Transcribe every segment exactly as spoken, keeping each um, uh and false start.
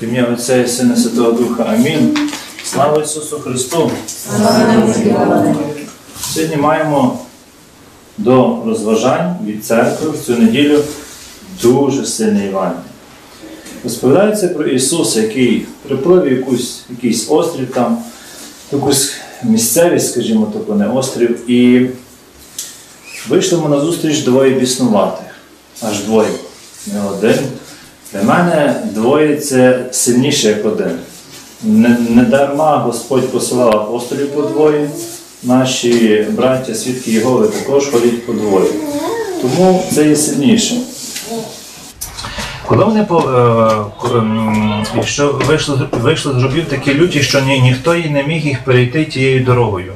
В ім'я Отця і Сина Святого Духа. Амінь. Слава Ісусу Христу! Слава. Сьогодні маємо до розважань від церкви в цю неділю дуже сильне Іван. Розповідається про Ісуса, який припливив якусь, якийсь острів там, якусь місцевість, скажімо так, не острів, і вийшли ми на зустріч двоє біснуватих. Аж двоє, не один. Для мене двоє – це сильніше, як один. Недарма Господь посилав апостолів по двоє, наші браття, свідки Єгови, також ходять по двоє. Тому це є сильніше. Коли вони що вийшли, вийшли з рубів такі люті, що ні, ніхто їй не міг їх перейти тією дорогою.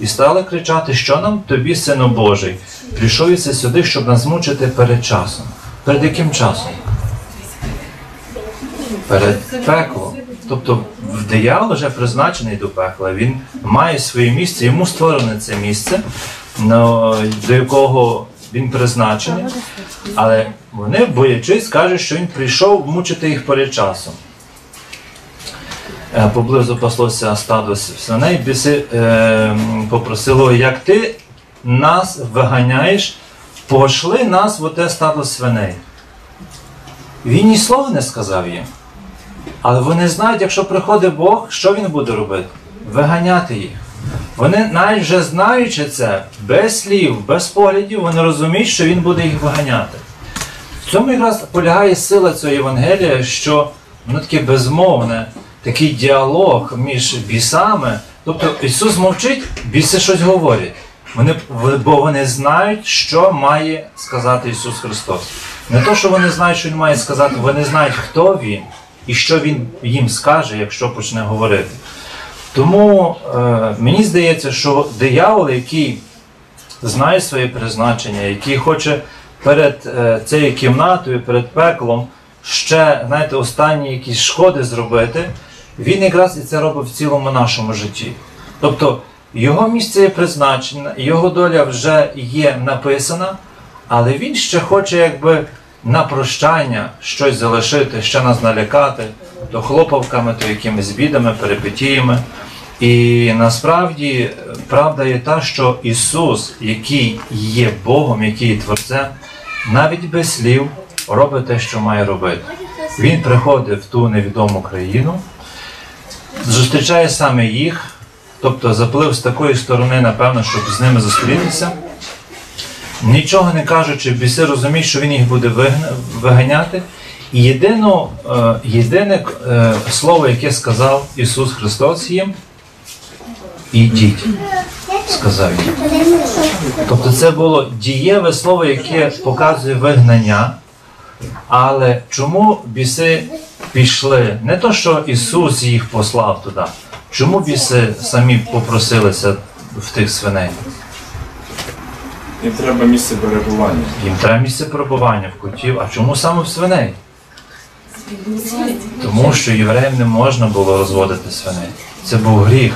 І стали кричати, що нам тобі, Сину Божий, прийшов єси сюди, щоб нас мучити перед часом. Перед яким часом? Перед пеклом. Тобто диявол вже призначений до пекла, він має своє місце, йому створене це місце, до якого він призначений, але вони, боячись, кажуть, що він прийшов мучити їх перед часом. Поблизу паслося стадо свиней, біси е, попросило, як ти нас виганяєш, пошли нас в оте стадо свиней. Він ні слова не сказав їм. Але вони знають, якщо приходить Бог, що він буде робити? Виганяти їх. Вони, навіть вже знаючи це, без слів, без поглядів, вони розуміють, що він буде їх виганяти. В цьому якраз полягає сила цього Євангелія, що воно таке безмовне, такий діалог між бісами. Тобто Ісус мовчить, біси щось говорять. Вони, бо вони знають, що має сказати Ісус Христос. Не то, що вони знають, що Він має сказати, вони знають, хто Він і що Він їм скаже, якщо почне говорити. Тому е, мені здається, що диявол, який знає своє призначення, який хоче перед е, цією кімнатою, перед пеклом ще, знаєте, останні якісь шкоди зробити, він якраз і це робить в цілому нашому житті. Тобто його місце є призначене, його доля вже є написана, але він ще хоче якби на прощання щось залишити, ще нас налякати, то хлопавками, то якимись бідами, перипетіями. І насправді правда є та, що Ісус, який є Богом, який є Творцем, навіть без слів робить те, що має робити. Він приходить в ту невідому країну, зустрічає саме їх, тобто заплив з такої сторони, напевно, щоб з ними зустрітися. Нічого не кажучи, біси розуміють, що він їх буде виганяти. І єдино, єдине слово, яке сказав Ісус Христос їм, «Ідіть», сказав їм. Тобто це було дієве слово, яке показує вигнання. Але чому біси пішли? Не то, що Ісус їх послав туди. Чому біси самі попросилися в тих свиней? Їм треба місце перебування. Їм треба місце перебування в котів. А чому саме в свиней? Тому що євреям не можна було розводити свиней. Це був гріх.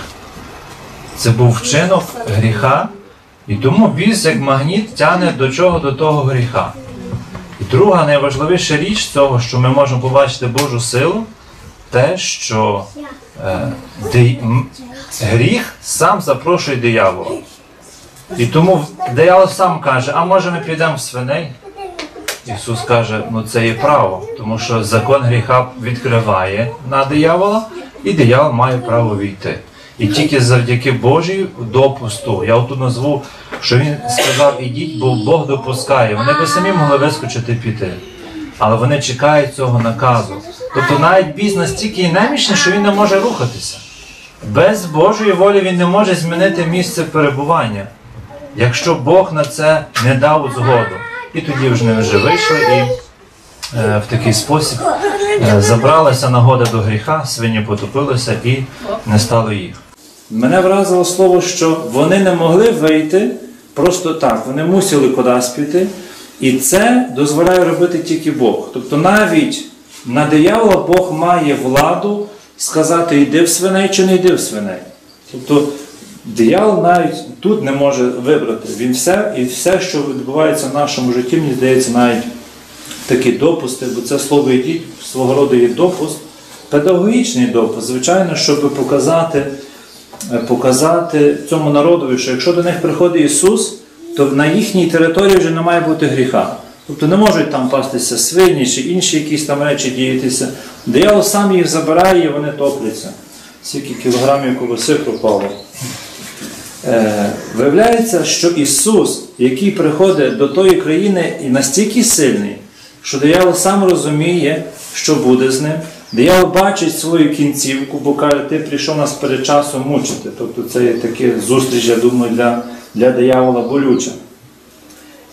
Це був вчинок гріха. І тому біс, як магніт, тягне до чого? До того гріха. І друга найважливіша річ цього, що ми можемо побачити Божу силу, те, що е, де, гріх сам запрошує диявола. І тому диявол сам каже, а може ми підемо в свиней? Ісус каже, ну це є право, тому що закон гріха відкриває на диявола, і диявол має право війти. І тільки завдяки Божій допусту, я отут назву, що він сказав, ідіть, бо Бог допускає. Вони би самі могли вискочити піти, але вони чекають цього наказу. Тобто навіть біс настільки і немічний, що він не може рухатися. Без Божої волі він не може змінити місце перебування. Якщо Бог на це не дав згоду. І тоді вже вони вже вийшли і е, в такий спосіб е, забралася нагода до гріха, свині потопилися і не стало їх. Мене вразило слово, що вони не могли вийти просто так, вони мусили кудись піти. І це дозволяє робити тільки Бог. Тобто навіть на диявола Бог має владу сказати, йди в свиней чи не йди в свиней. Тобто диявол навіть тут не може вибрати. Він все, і все, що відбувається в нашому житті, мені здається, навіть такі допусти, бо це слово «ідіть» свого роду є допуст, Педагогічний допис, звичайно, щоб показати, показати цьому народові, що якщо до них приходить Ісус, то на їхній території вже не має бути гріха. Тобто не можуть там пастися свині чи інші якісь там речі діятися. Диявол сам їх забирає і вони топляться. Скільки кілограмів колоси пропало. Е, виявляється, що Ісус, який приходить до тої країни, настільки сильний, що диявол сам розуміє, що буде з ним. Диявол бачить свою кінцівку, бо каже, ти прийшов нас перед часом мучити. Тобто це є така зустріч, я думаю, для, для диявола болюча.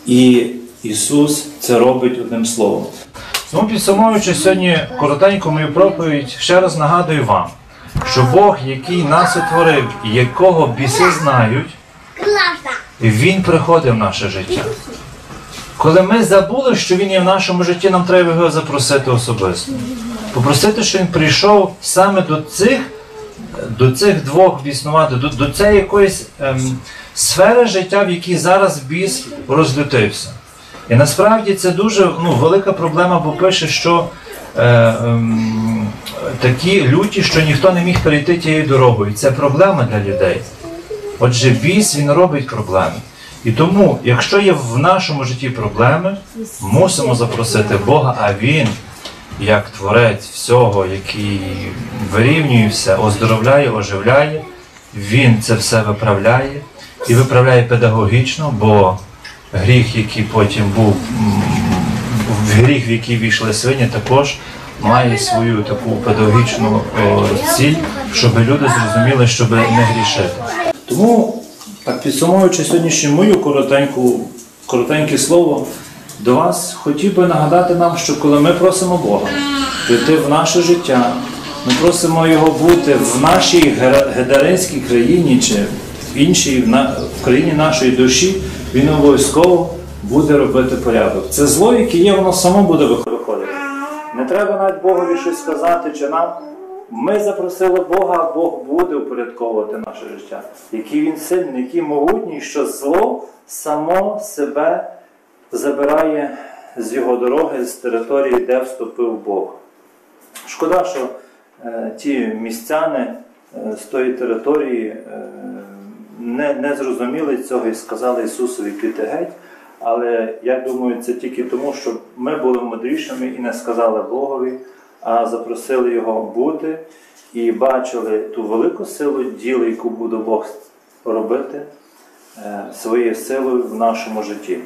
І Ісус це робить одним словом. Ну, підсумовуючи сьогодні коротеньку мою проповідь, ще раз нагадую вам, що Бог, який нас утворив, якого біси знають, Він приходить в наше життя. Коли ми забули, що Він є в нашому житті, нам треба його запросити особисто. Попросити, що Він прийшов саме до цих, до цих двох біснувати, до, до цієї якоїсь ем, сфери життя, в якій зараз біс розлютився. І насправді це дуже ну, велика проблема, бо пише, що е, е, такі люті, що ніхто не міг перейти тією дорогою. І це проблема для людей. Отже, біс, він робить проблеми. І тому, якщо є в нашому житті проблеми, мусимо запросити Бога, а Він, як Творець всього, який вирівнює все, оздоровляє, оживляє, Він це все виправляє. І виправляє педагогічно, бо гріх, який потім був, гріх, в який війшли свині, також має свою таку педагогічну о, ціль, щоб люди зрозуміли, щоб не грішити. Тому, так підсумовуючи сьогоднішню мою коротеньку, коротеньке слово до вас, хотів би нагадати нам, що коли ми просимо Бога прийти в наше життя, ми просимо Його бути в нашій гедеринській країні чи в іншій, в країні нашої душі, Він обов'язково буде робити порядок. Це зло, яке є, воно само буде виходити. Не треба навіть Богові щось сказати чи нам. Ми запросили Бога, а Бог буде упорядковувати наше життя. Який Він сильний, який могутній, що зло само себе забирає з його дороги, з території, де вступив Бог. Шкода, що е, ті містяни е, з тої території е, Не, не зрозуміли цього і сказали Ісусові піти геть, але я думаю, це тільки тому, що ми були мудрішими і не сказали Богові, а запросили Його бути і бачили ту велику силу діла, яку буде Бог робити е, своєю силою в нашому житті.